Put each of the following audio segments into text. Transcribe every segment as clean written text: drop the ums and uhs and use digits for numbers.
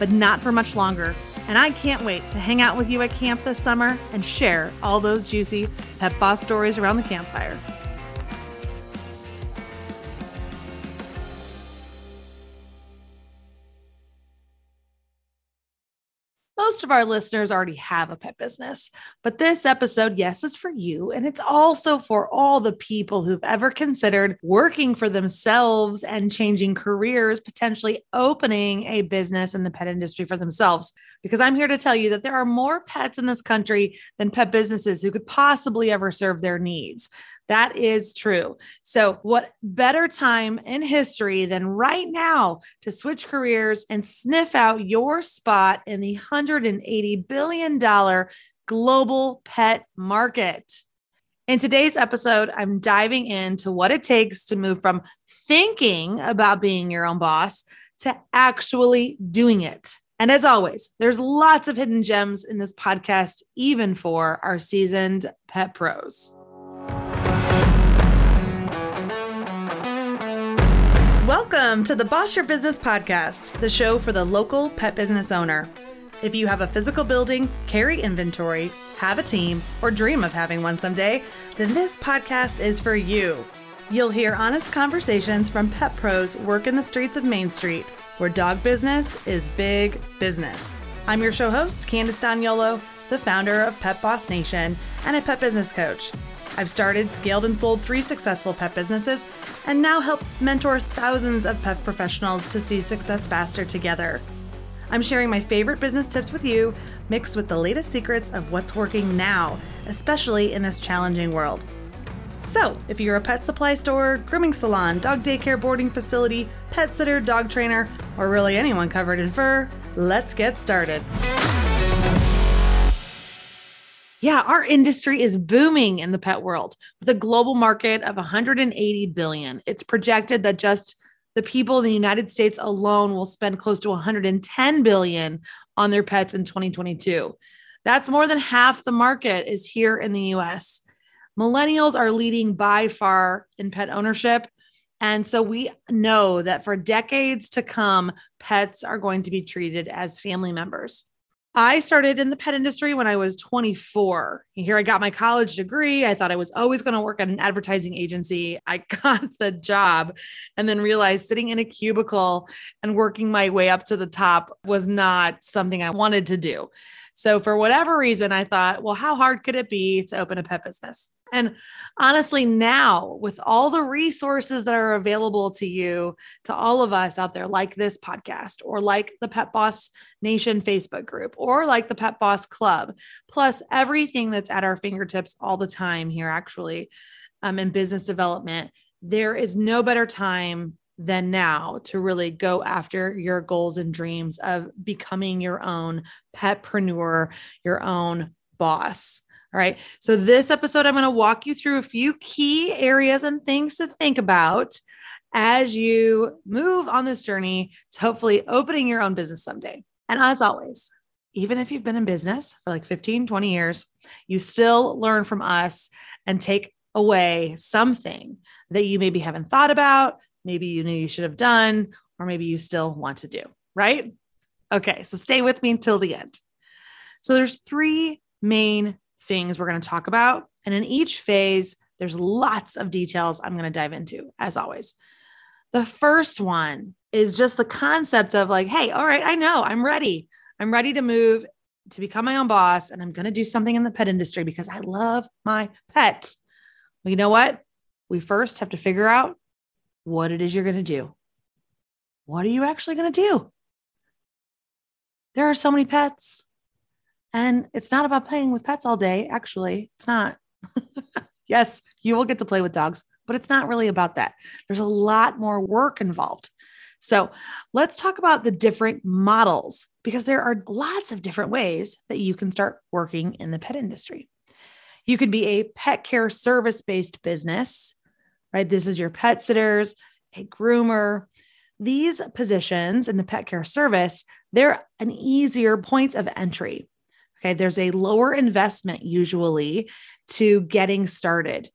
but not for much longer. And I can't wait to hang out with you at camp this summer and share all those juicy Pet Boss stories around the campfire. Most of our listeners already have a pet business, but this episode, yes, is for you. And it's also for all the people who've ever considered working for themselves and changing careers, potentially opening a business in the pet industry for themselves. Because I'm here to tell you that there are more pets in this country than pet businesses who could possibly ever serve their needs. That is true. So what better time in history than right now to switch careers and sniff out your spot in the $180 billion global pet market? In today's episode, I'm diving into what it takes to move from thinking about being your own boss to actually doing it. And as always, there's lots of hidden gems in this podcast, even for our seasoned pet pros. Welcome to the Boss Your Business Podcast, the show for the local pet business owner. If you have a physical building, carry inventory, have a team, or dream of having one someday, then this podcast is for you. You'll hear honest conversations from pet pros working the streets of Main Street, where dog business is big business. I'm your show host, Candice D'Agnolo, the founder of Pet Boss Nation and a pet business coach. I've started, scaled, and sold 3 successful pet businesses and now help mentor thousands of pet professionals to see success faster together. I'm sharing my favorite business tips with you, mixed with the latest secrets of what's working now, especially in this challenging world. So, if you're a pet supply store, grooming salon, dog daycare boarding facility, pet sitter, dog trainer, or really anyone covered in fur, let's get started. Yeah, our industry is booming in the pet world with a global market of $180 billion. It's projected that just the people in the United States alone will spend close to $110 billion on their pets in 2022. That's more than half the market is here in the US. Millennials are leading by far in pet ownership. And so we know that for decades to come, pets are going to be treated as family members. I started in the pet industry when I was 24. Here I got my college degree. I thought I was always going to work at an advertising agency. I got the job and then realized sitting in a cubicle and working my way up to the top was not something I wanted to do. So for whatever reason, I thought, well, how hard could it be to open a pet business? And honestly, now with all the resources that are available to you, to all of us out there, like this podcast or like the Pet Boss Nation Facebook group or like the Pet Boss Club, plus everything that's at our fingertips all the time here, actually, in business development, there is no better time than now to really go after your goals and dreams of becoming your own petpreneur, your own boss. All right. So this episode, I'm going to walk you through a few key areas and things to think about as you move on this journey to hopefully opening your own business someday. And as always, even if you've been in business for like 15, 20 years, you still learn from us and take away something that you maybe haven't thought about, maybe you knew you should have done, or maybe you still want to do, right? Okay, so stay with me until the end. So there's three main things we're going to talk about. And in each phase, there's lots of details I'm going to dive into, as always. The first one is just the concept of like, hey, all right, I know, I'm ready. I'm ready to move to become my own boss, and I'm going to do something in the pet industry because I love my pet. Well, you know what? We first have to figure out what it is you're going to do. What are you actually going to do? There are so many pets, and it's not about playing with pets all day. Actually, it's not. Yes, you will get to play with dogs, but it's not really about that. There's a lot more work involved. So let's talk about the different models, because there are lots of different ways that you can start working in the pet industry. You could be a pet care service-based business, right? This is your pet sitters, a groomer. These positions in the pet care service, they're an easier point of entry. Okay, there's a lower investment usually to getting started,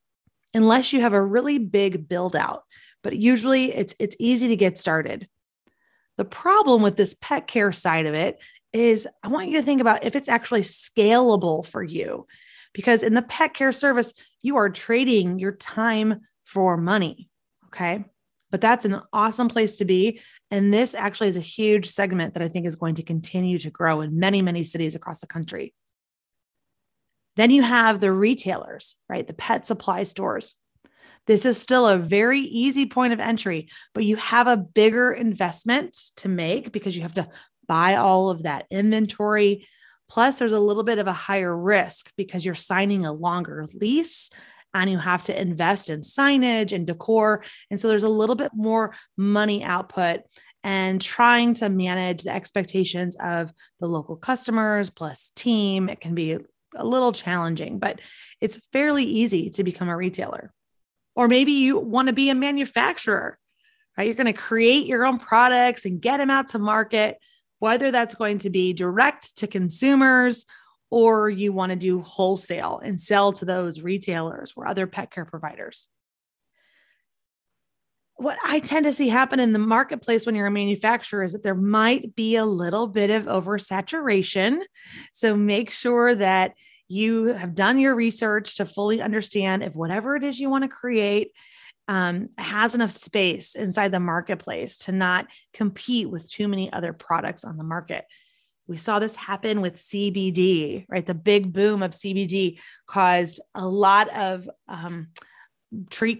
unless you have a really big build out, but usually it's easy to get started. The problem with this pet care side of it is I want you to think about if it's actually scalable for you, because in the pet care service, you are trading your time for money. Okay. But that's an awesome place to be. And this actually is a huge segment that I think is going to continue to grow in many, many cities across the country. Then you have the retailers, right? The pet supply stores. This is still a very easy point of entry, but you have a bigger investment to make because you have to buy all of that inventory. Plus, there's a little bit of a higher risk because you're signing a longer lease and you have to invest in signage and decor. And so there's a little bit more money output and trying to manage the expectations of the local customers plus team. It can be a little challenging, but it's fairly easy to become a retailer. Or maybe you want to be a manufacturer, right? You're going to create your own products and get them out to market, whether that's going to be direct to consumers or you want to do wholesale and sell to those retailers or other pet care providers. What I tend to see happen in the marketplace when you're a manufacturer is that there might be a little bit of oversaturation. So make sure that you have done your research to fully understand if whatever it is you want to create has enough space inside the marketplace to not compete with too many other products on the market. We saw this happen with CBD, right? The big boom of CBD caused a lot of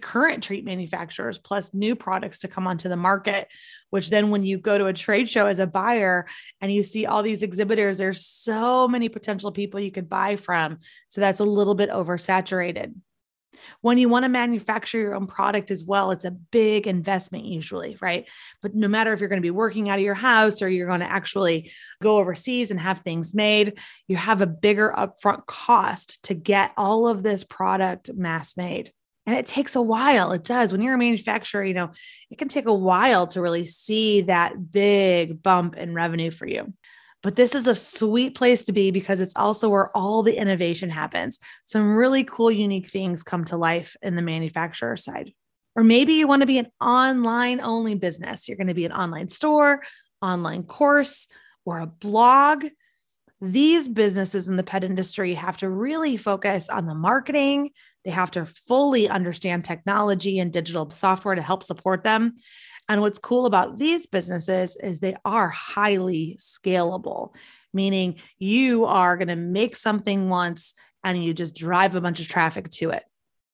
current treat manufacturers plus new products to come onto the market, which then when you go to a trade show as a buyer and you see all these exhibitors, there's so many potential people you could buy from. So that's a little bit oversaturated. When you want to manufacture your own product as well, it's a big investment usually, right? But no matter if you're going to be working out of your house or you're going to actually go overseas and have things made, you have a bigger upfront cost to get all of this product mass made. And it takes a while. It does. When you're a manufacturer, you know, it can take a while to really see that big bump in revenue for you. But this is a sweet place to be because it's also where all the innovation happens. Some really cool, unique things come to life in the manufacturer side. Or maybe you want to be an online only business. You're going to be an online store, online course, or a blog. These businesses in the pet industry have to really focus on the marketing. They have to fully understand technology and digital software to help support them. And what's cool about these businesses is they are highly scalable, meaning you are going to make something once and you just drive a bunch of traffic to it.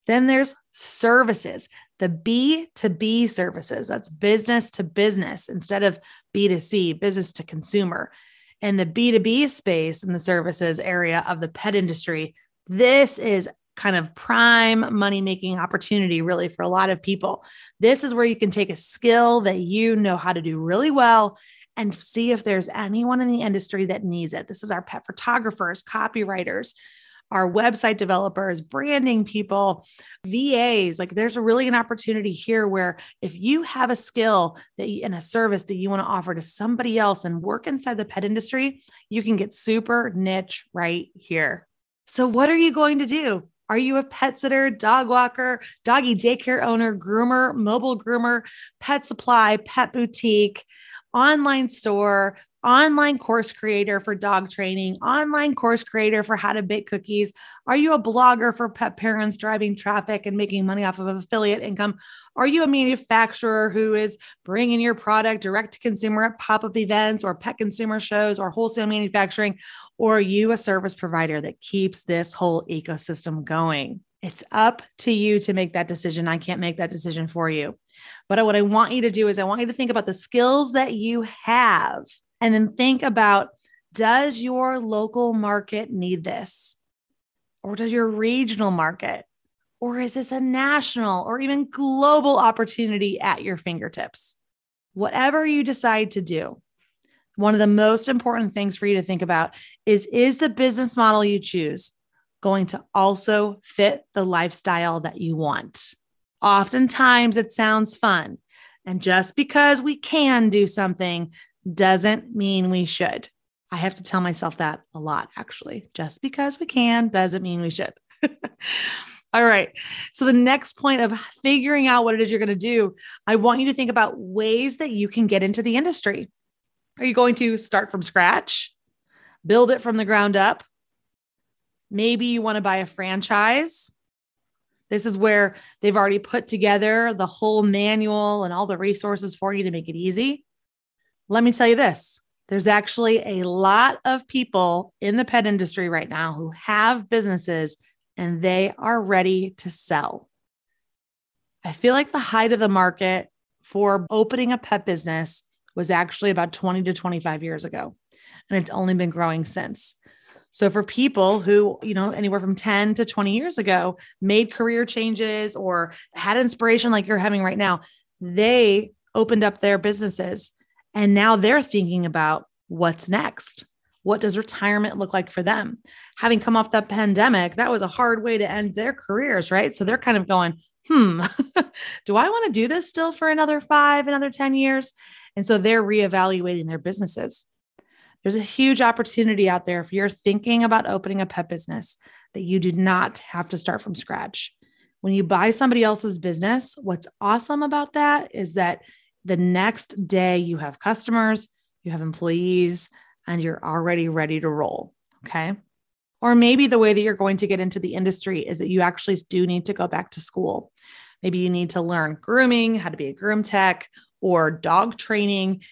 Then there's services, the B2B services. That's business to business instead of B2C, business to consumer. In the B2B space in the services area of the pet industry, this is kind of prime money-making opportunity really for a lot of people. This is where you can take a skill that you know how to do really well and see if there's anyone in the industry that needs it. This is our pet photographers, copywriters, our website developers, branding people, VAs. Like there's really an opportunity here where if you have a skill that you, and a service that you want to offer to somebody else and work inside the pet industry, you can get super niche right here. So what are you going to do? Are you a pet sitter, dog walker, doggy daycare owner, groomer, mobile groomer, pet supply, pet boutique, online store, online course creator for dog training, online course creator for how to bake cookies? Are you a blogger for pet parents driving traffic and making money off of affiliate income? Are you a manufacturer who is bringing your product direct to consumer at pop-up events or pet consumer shows or wholesale manufacturing? Or are you a service provider that keeps this whole ecosystem going? It's up to you to make that decision. I can't make that decision for you. But what I want you to do is I want you to think about the skills that you have. And then think about, does your local market need this? Or does your regional market? Or is this a national or even global opportunity at your fingertips? Whatever you decide to do, one of the most important things for you to think about is the business model you choose going to also fit the lifestyle that you want? Oftentimes it sounds fun. And just because we can do something doesn't mean we should. I have to tell myself that a lot, actually. Just because we can doesn't mean we should. All right. So the next point of figuring out what it is you're going to do, I want you to think about ways that you can get into the industry. Are you going to start from scratch, build it from the ground up? Maybe you want to buy a franchise. This is where they've already put together the whole manual and all the resources for you to make it easy. Let me tell you this, there's actually a lot of people in the pet industry right now who have businesses and they are ready to sell. I feel like the height of the market for opening a pet business was actually about 20 to 25 years ago, and it's only been growing since. So for people who, anywhere from 10 to 20 years ago made career changes or had inspiration like you're having right now, they opened up their businesses. And now they're thinking about what's next. What does retirement look like for them? Having come off the pandemic, that was a hard way to end their careers, right? So they're kind of going, do I want to do this still for another 10 years? And so they're reevaluating their businesses. There's a huge opportunity out there if you're thinking about opening a pet business that you do not have to start from scratch. When you buy somebody else's business, what's awesome about that is that the next day you have customers, you have employees, and you're already ready to roll. Okay. Or maybe the way that you're going to get into the industry is that you actually do need to go back to school. Maybe you need to learn grooming, how to be a groom tech, or dog training.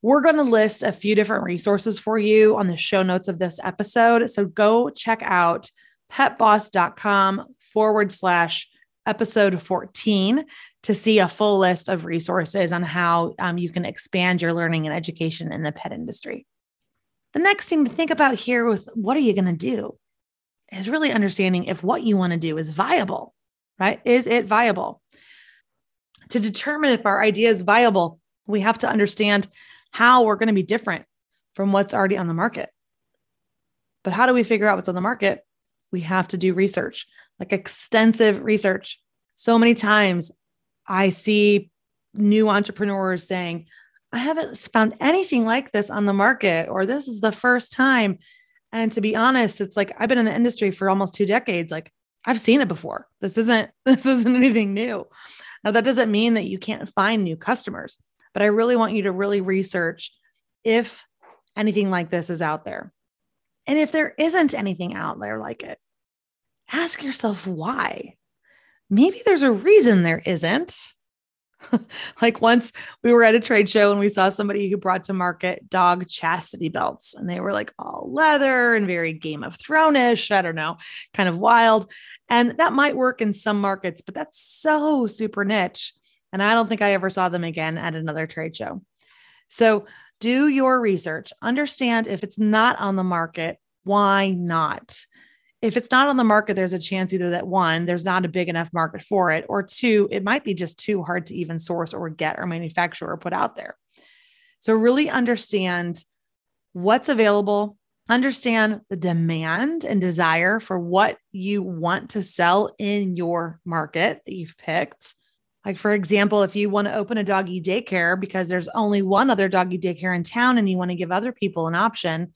We're going to list a few different resources for you on the show notes of this episode. So go check out petboss.com/episode 14 to see a full list of resources on how you can expand your learning and education in the pet industry. The next thing to think about here with what are you going to do is really understanding if what you want to do is viable, right? Is it viable? To determine if our idea is viable, we have to understand how we're going to be different from what's already on the market. But how do we figure out what's on the market? We have to do research, like extensive research. So many times I see new entrepreneurs saying, I haven't found anything like this on the market, or this is the first time. And to be honest, it's like, I've been in the industry for almost 2 decades. Like I've seen it before. This isn't anything new. Now that doesn't mean that you can't find new customers, but I really want you to really research if anything like this is out there. And if there isn't anything out there like it, ask yourself why. Maybe there's a reason there isn't. Like once we were at a trade show and we saw somebody who brought to market dog chastity belts, and they were like all leather and very Game of Thrones-ish, I don't know, kind of wild. And that might work in some markets, but that's so super niche. And I don't think I ever saw them again at another trade show. So do your research, understand if it's not on the market, why not? If it's not on the market, there's a chance either that one, there's not a big enough market for it, or two, it might be just too hard to even source or get or manufacture or put out there. So really understand what's available, Understand the demand and desire for what you want to sell in your market that you've picked. Like, for example, if you want to open a doggy daycare because there's only one other doggy daycare in town and you want to give other people an option,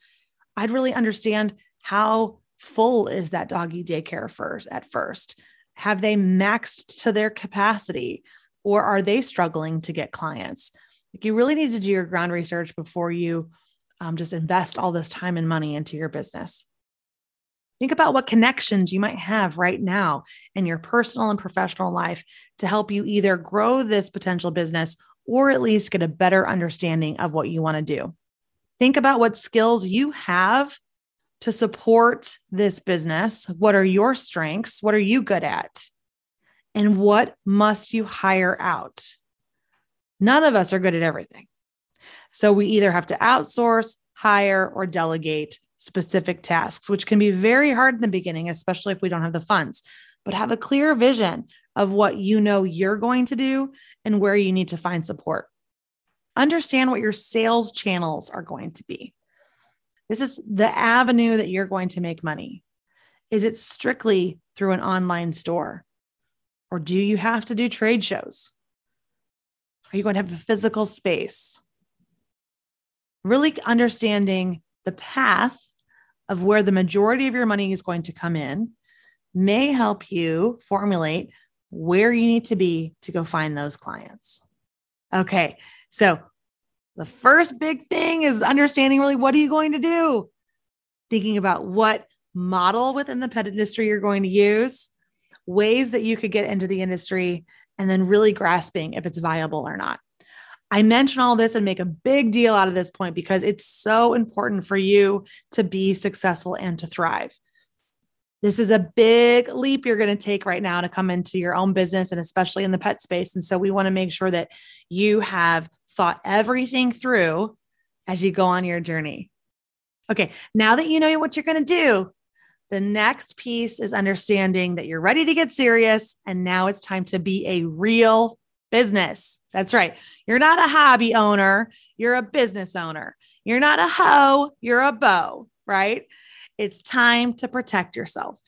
I'd really understand how full is that doggy daycare at first. Have they maxed to their capacity or are they struggling to get clients? Like, you really need to do your ground research before you just invest all this time and money into your business. Think about what connections you might have right now in your personal and professional life to help you either grow this potential business or at least get a better understanding of what you want to do. Think about what skills you have to support this business. What are your strengths? What are you good at? And what must you hire out? None of us are good at everything. So we either have to outsource, hire, or delegate specific tasks, which can be very hard in the beginning, especially if we don't have the funds, but have a clear vision of what you know you're going to do and where you need to find support. Understand what your sales channels are going to be. This is the avenue that you're going to make money. Is it strictly through an online store? Or do you have to do trade shows? Are you going to have a physical space? Really understanding the path of where the majority of your money is going to come in may help you formulate where you need to be to go find those clients. Okay, so the first big thing is understanding really what are you going to do? Thinking about what model within the pet industry you're going to use, ways that you could get into the industry, and then really grasping if it's viable or not. I mention all this and make a big deal out of this point because it's so important for you to be successful and to thrive. This is a big leap you're going to take right now to come into your own business and especially in the pet space. And so we want to make sure that you have thought everything through as you go on your journey. Okay, now that you know what you're going to do, the next piece is understanding that you're ready to get serious and now it's time to be a real business. That's right. You're not a hobby owner. You're a business owner. You're not a hoe. You're a beau, right? It's time to protect yourself.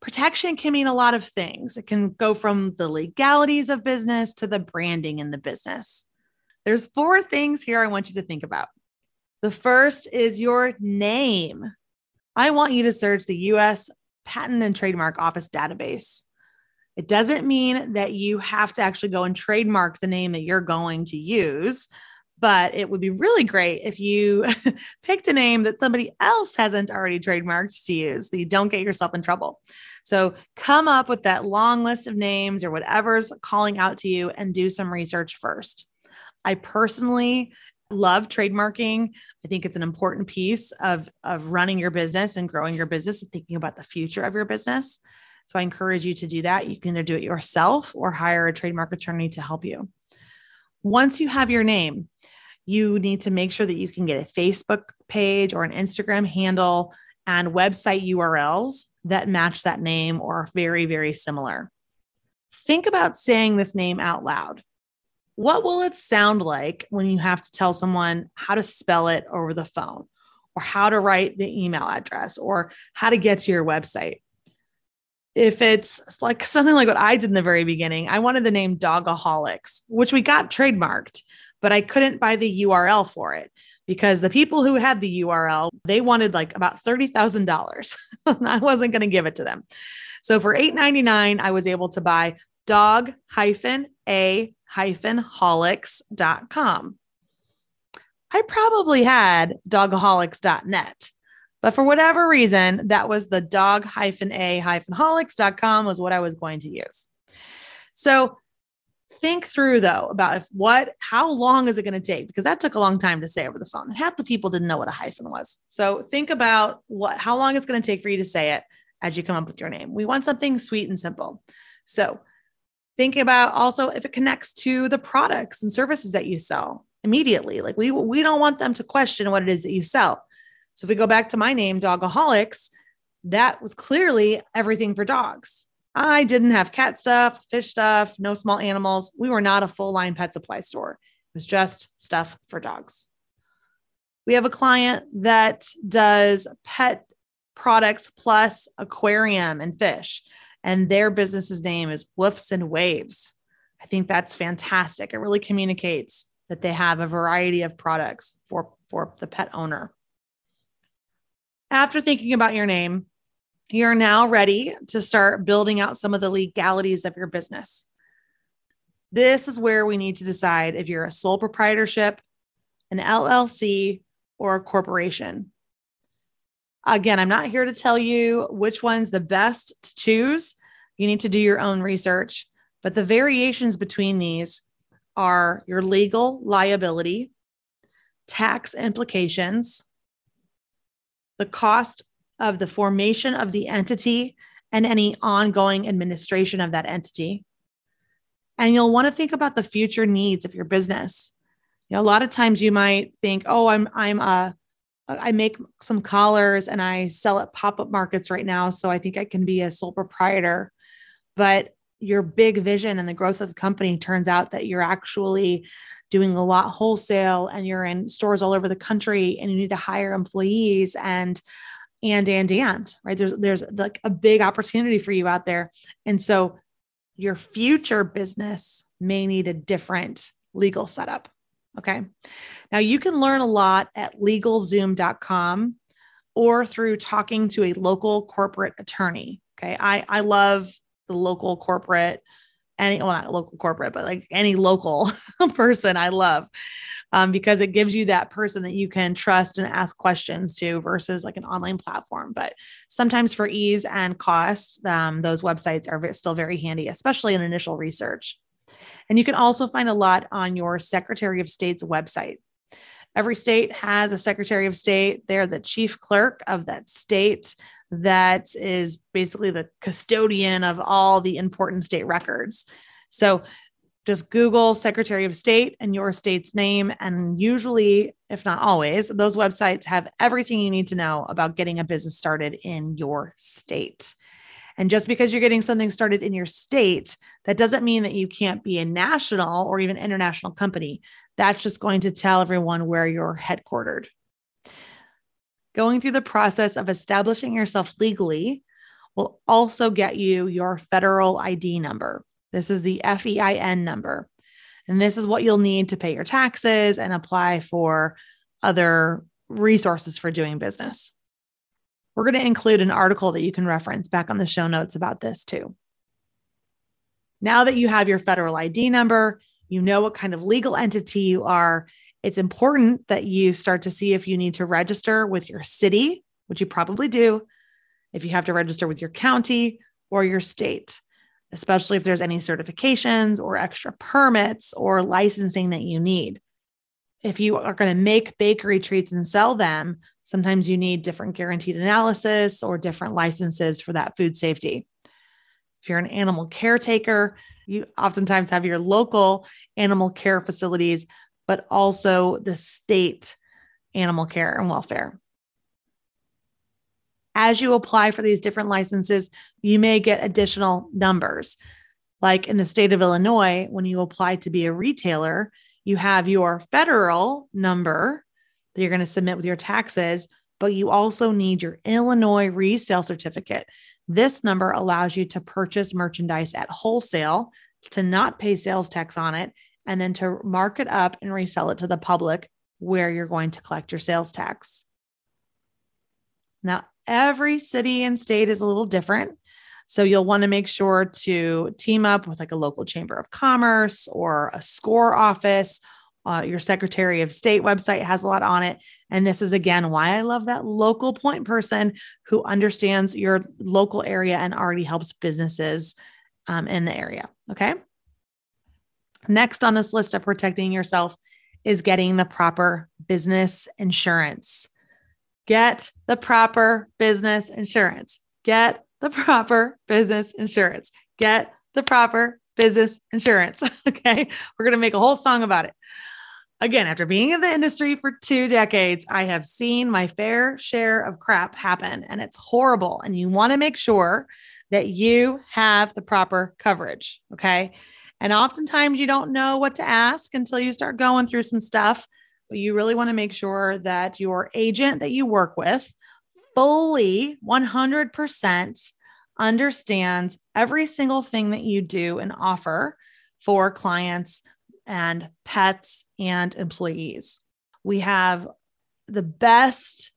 Protection can mean a lot of things. It can go from the legalities of business to the branding in the business. There's four things here I want you to think about. The first is your name. I want you to search the U.S. Patent and Trademark Office database. It doesn't mean that you have to actually go and trademark the name that you're going to use, but it would be really great if you picked a name that somebody else hasn't already trademarked to use, so you don't get yourself in trouble. So come up with that long list of names or whatever's calling out to you and do some research first. I personally love trademarking. I think it's an important piece of running your business and growing your business and thinking about the future of your business. So I encourage you to do that. You can either do it yourself or hire a trademark attorney to help you. Once you have your name, you need to make sure that you can get a Facebook page or an Instagram handle and website URLs that match that name or are very, very similar. Think about saying this name out loud. What will it sound like when you have to tell someone how to spell it over the phone or how to write the email address or how to get to your website? If it's like something like what I did in the very beginning, I wanted the name Dogaholics, which we got trademarked, but I couldn't buy the URL for it because the people who had the URL, they wanted like about $30,000. I wasn't going to give it to them. So for $8.99, I was able to buy dog-a-holics.com. I probably had dogaholics.net. But for whatever reason, that was the dog-a-holics.com was what I was going to use. So think through though about how long is it going to take? Because that took a long time to say over the phone. Half the people didn't know what a hyphen was. So think about how long it's going to take for you to say it as you come up with your name. We want something sweet and simple. So think about also if it connects to the products and services that you sell immediately. Like we don't want them to question what it is that you sell. So if we go back to my name, Dogaholics, that was clearly everything for dogs. I didn't have cat stuff, fish stuff, no small animals. We were not a full line pet supply store. It was just stuff for dogs. We have a client that does pet products plus aquarium and fish, and their business's name is Woofs and Waves. I think that's fantastic. It really communicates that they have a variety of products for the pet owner. After thinking about your name, you're now ready to start building out some of the legalities of your business. This is where we need to decide if you're a sole proprietorship, an LLC, or a corporation. Again, I'm not here to tell you which one's the best to choose. You need to do your own research, but the variations between these are your legal liability, tax implications, the cost of the formation of the entity, and any ongoing administration of that entity. And you'll want to think about the future needs of your business. You know, a lot of times you might think, oh, I make some collars and I sell at pop-up markets right now, so I think I can be a sole proprietor. But your big vision and the growth of the company turns out that you're actually doing a lot wholesale and you're in stores all over the country and you need to hire employees and, right? There's like a big opportunity for you out there. And so your future business may need a different legal setup. Okay. Now you can learn a lot at legalzoom.com or through talking to a local corporate attorney. Okay. I love the local corporate, not local corporate, but like any local person I love, because it gives you that person that you can trust and ask questions to versus like an online platform. But sometimes for ease and cost, those websites are still very handy, especially in initial research. And you can also find a lot on your Secretary of State's website. Every state has a Secretary of State. They're the chief clerk of that state that is basically the custodian of all the important state records. So just Google Secretary of State and your state's name. And usually, if not always, those websites have everything you need to know about getting a business started in your state. And just because you're getting something started in your state, that doesn't mean that you can't be a national or even international company. That's just going to tell everyone where you're headquartered. Going through the process of establishing yourself legally will also get you your federal ID number. This is the FEIN number. And this is what you'll need to pay your taxes and apply for other resources for doing business. We're going to include an article that you can reference back on the show notes about this too. Now that you have your federal ID number, you know what kind of legal entity you are, it's important that you start to see if you need to register with your city, which you probably do, if you have to register with your county or your state, especially if there's any certifications or extra permits or licensing that you need. If you are going to make bakery treats and sell them, sometimes you need different guaranteed analysis or different licenses for that food safety. If you're an animal caretaker, you oftentimes have your local animal care facilities, but also the state animal care and welfare. As you apply for these different licenses, you may get additional numbers. Like in the state of Illinois, when you apply to be a retailer, you have your federal number that you're going to submit with your taxes, but you also need your Illinois resale certificate. This number allows you to purchase merchandise at wholesale, to not pay sales tax on it, and then to mark it up and resell it to the public where you're going to collect your sales tax. Now, every city and state is a little different. So you'll want to make sure to team up with like a local chamber of commerce or a SCORE office. Your Secretary of State website has a lot on it. And this is, again, why I love that local point person who understands your local area and already helps businesses in the area. Okay. Next on this list of protecting yourself is getting the proper business insurance. Get the proper business insurance. Get the proper business insurance. Get the proper business insurance. Okay. We're going to make a whole song about it. Again, after being in the industry for 2 decades, I have seen my fair share of crap happen, and it's horrible. And you want to make sure that you have the proper coverage. Okay. And oftentimes you don't know what to ask until you start going through some stuff. but you really want to make sure that your agent that you work with fully 100% understands every single thing that you do and offer for clients and pets and employees. We have the best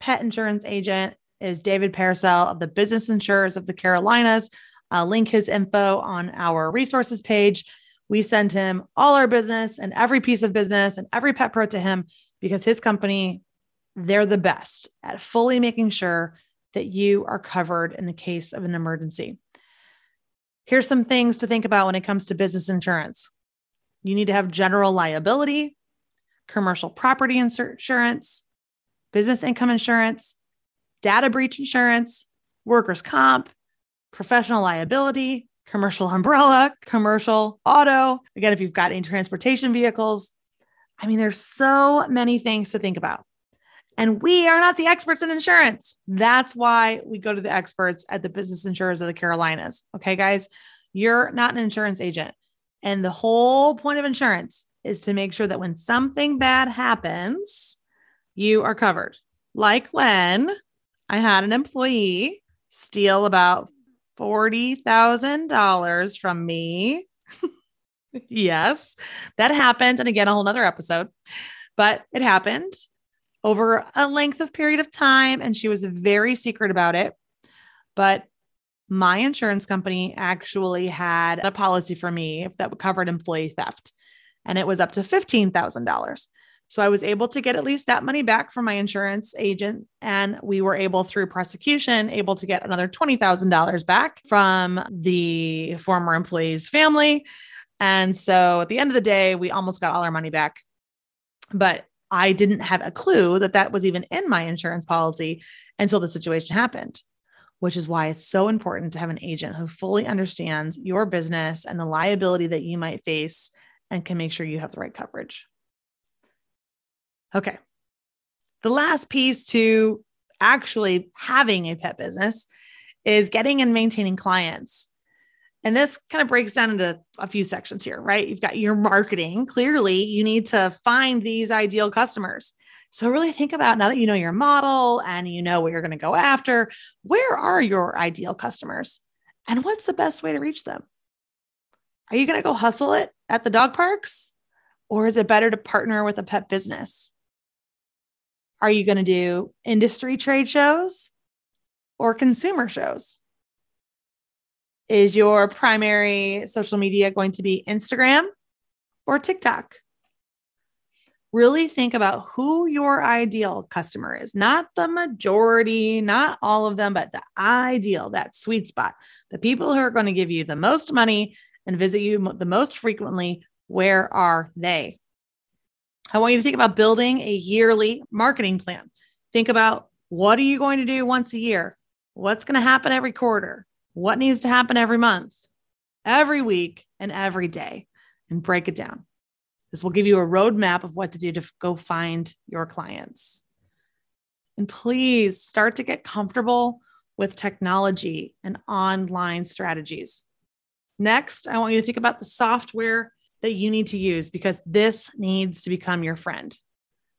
pet insurance agent is David Paracel of the Business Insurers of the Carolinas. I'll link his info on our resources page. We send him all our business and every piece of business and every pet pro to him because his company, they're the best at fully making sure that you are covered in the case of an emergency. Here's some things to think about when it comes to business insurance. You need to have general liability, commercial property insurance, business income insurance, data breach insurance, workers' comp, professional liability, commercial umbrella, commercial auto. Again, if you've got any transportation vehicles, I mean, there's so many things to think about. And we are not the experts in insurance. That's why we go to the experts at the Business Insurers of the Carolinas. Okay, guys, you're not an insurance agent. And the whole point of insurance is to make sure that when something bad happens, you are covered. Like when I had an employee steal about $40,000 from me. Yes, that happened. And again, a whole nother episode, but it happened over a length of period of time. And she was very secret about it. But my insurance company actually had a policy for me that covered employee theft, and it was up to $15,000. So I was able to get at least that money back from my insurance agent. And we were able, through prosecution, able to get another $20,000 back from the former employee's family. And so at the end of the day, we almost got all our money back, but I didn't have a clue that that was even in my insurance policy until the situation happened, which is why it's so important to have an agent who fully understands your business and the liability that you might face and can make sure you have the right coverage. Okay. The last piece to actually having a pet business is getting and maintaining clients. And this kind of breaks down into a few sections here, right? You've got your marketing. Clearly, you need to find these ideal customers. So really think about, now that you know your model and you know what you're going to go after, where are your ideal customers and what's the best way to reach them? Are you going to go hustle it at the dog parks, or is it better to partner with a pet business? Are you going to do industry trade shows or consumer shows? Is your primary social media going to be Instagram or TikTok? Really think about who your ideal customer is, not the majority, not all of them, but the ideal, that sweet spot, the people who are going to give you the most money and visit you the most frequently. Where are they? I want you to think about building a yearly marketing plan. Think about, what are you going to do once a year? What's going to happen every quarter? What needs to happen every month, every week, and every day? And break it down. This will give you a roadmap of what to do to go find your clients. And please start to get comfortable with technology and online strategies. Next, I want you to think about the software that you need to use, because this needs to become your friend.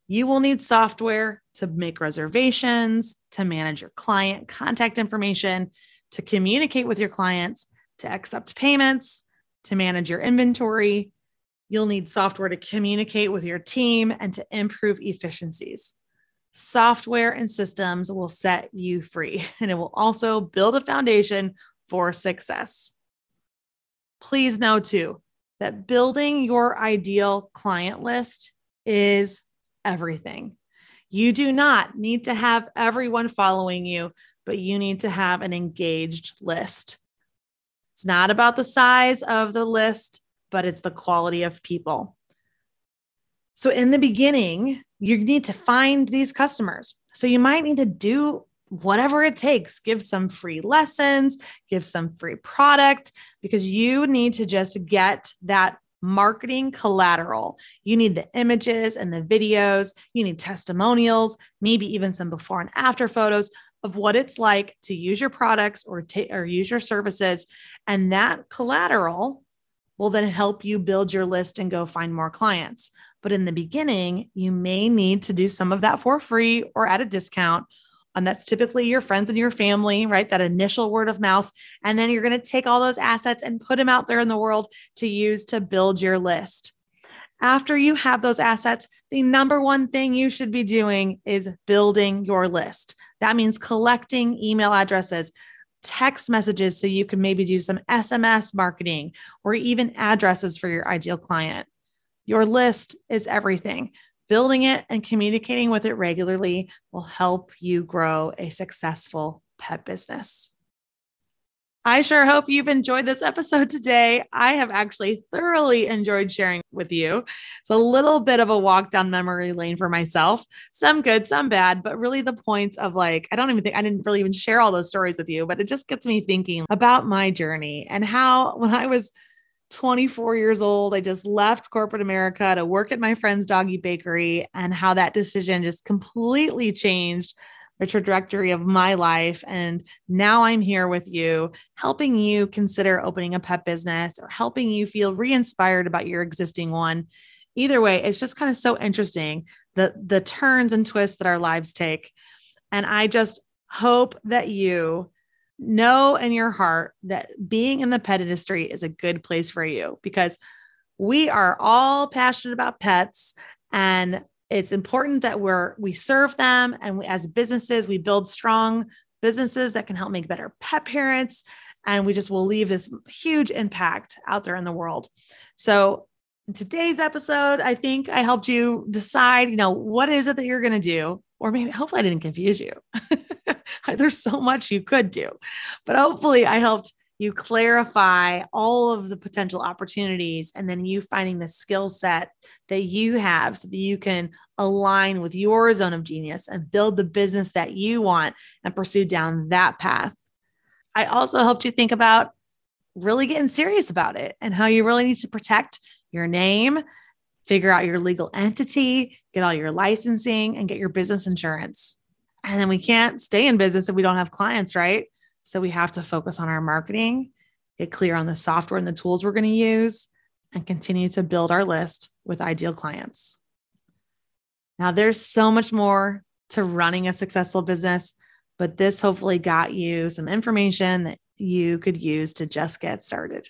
You will need software to make reservations, to manage your client contact information, to communicate with your clients, to accept payments, to manage your inventory. You'll need software to communicate with your team and to improve efficiencies. Software and systems will set you free, and it will also build a foundation for success. Please know too, that building your ideal client list is everything. You do not need to have everyone following you, but you need to have an engaged list. It's not about the size of the list, but it's the quality of people. So in the beginning, you need to find these customers. So you might need to do whatever it takes, give some free lessons, give some free product, because you need to just get that marketing collateral. You need the images and the videos. You need testimonials, maybe even some before and after photos of what it's like to use your products or use your services. And that collateral will then help you build your list and go find more clients. But in the beginning, you may need to do some of that for free or at a discount. And that's typically your friends and your family, right? That initial word of mouth. And then you're going to take all those assets and put them out there in the world to use to build your list. After you have those assets, the number one thing you should be doing is building your list. That means collecting email addresses, text messages, so you can maybe do some SMS marketing or even addresses for your ideal client. Your list is everything. Building it and communicating with it regularly will help you grow a successful pet business. I sure hope you've enjoyed this episode today. I have actually thoroughly enjoyed sharing with you. It's a little bit of a walk down memory lane for myself, some good, some bad, but really the points of like, I didn't really even share all those stories with you, but it just gets me thinking about my journey and how when I was 24 years old, I just left corporate America to work at my friend's doggy bakery, and how that decision just completely changed the trajectory of my life. And now I'm here with you, helping you consider opening a pet business or helping you feel re-inspired about your existing one. Either way, it's just kind of so interesting, the turns and twists that our lives take. And I just hope that you know in your heart that being in the pet industry is a good place for you, because we are all passionate about pets, and it's important that we serve them. And we, as businesses, we build strong businesses that can help make better pet parents. And we just will leave this huge impact out there in the world. So in today's episode, I think I helped you decide, what is it that you're going to do? Or maybe hopefully I didn't confuse you. There's so much you could do, but hopefully I helped you clarify all of the potential opportunities, and then you finding the skill set that you have so that you can align with your zone of genius and build the business that you want and pursue down that path. I also helped you think about really getting serious about it and how you really need to protect your name, figure out your legal entity, get all your licensing, and get your business insurance. And then we can't stay in business if we don't have clients, right? So we have to focus on our marketing, get clear on the software and the tools we're going to use, and continue to build our list with ideal clients. Now, there's so much more to running a successful business, but this hopefully got you some information that you could use to just get started.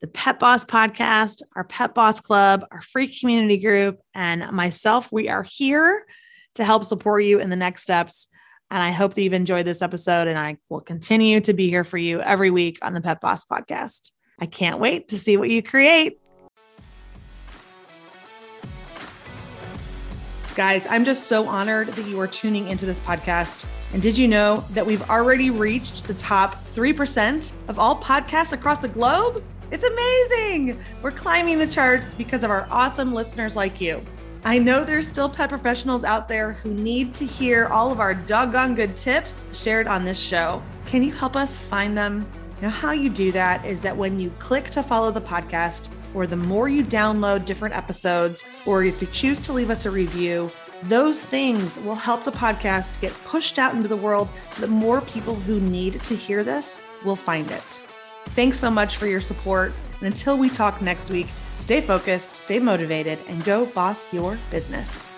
The Pet Boss Podcast, our Pet Boss Club, our free community group, and myself, we are here to help support you in the next steps. And I hope that you've enjoyed this episode, and I will continue to be here for you every week on the Pet Boss Podcast. I can't wait to see what you create. Guys, I'm just so honored that you are tuning into this podcast. And did you know that we've already reached the top 3% of all podcasts across the globe? It's amazing. We're climbing the charts because of our awesome listeners like you. I know there's still pet professionals out there who need to hear all of our doggone good tips shared on this show. Can you help us find them? Now, how you do that is that when you click to follow the podcast, or the more you download different episodes, or if you choose to leave us a review, those things will help the podcast get pushed out into the world so that more people who need to hear this will find it. Thanks so much for your support. And until we talk next week, stay focused, stay motivated, and go boss your business.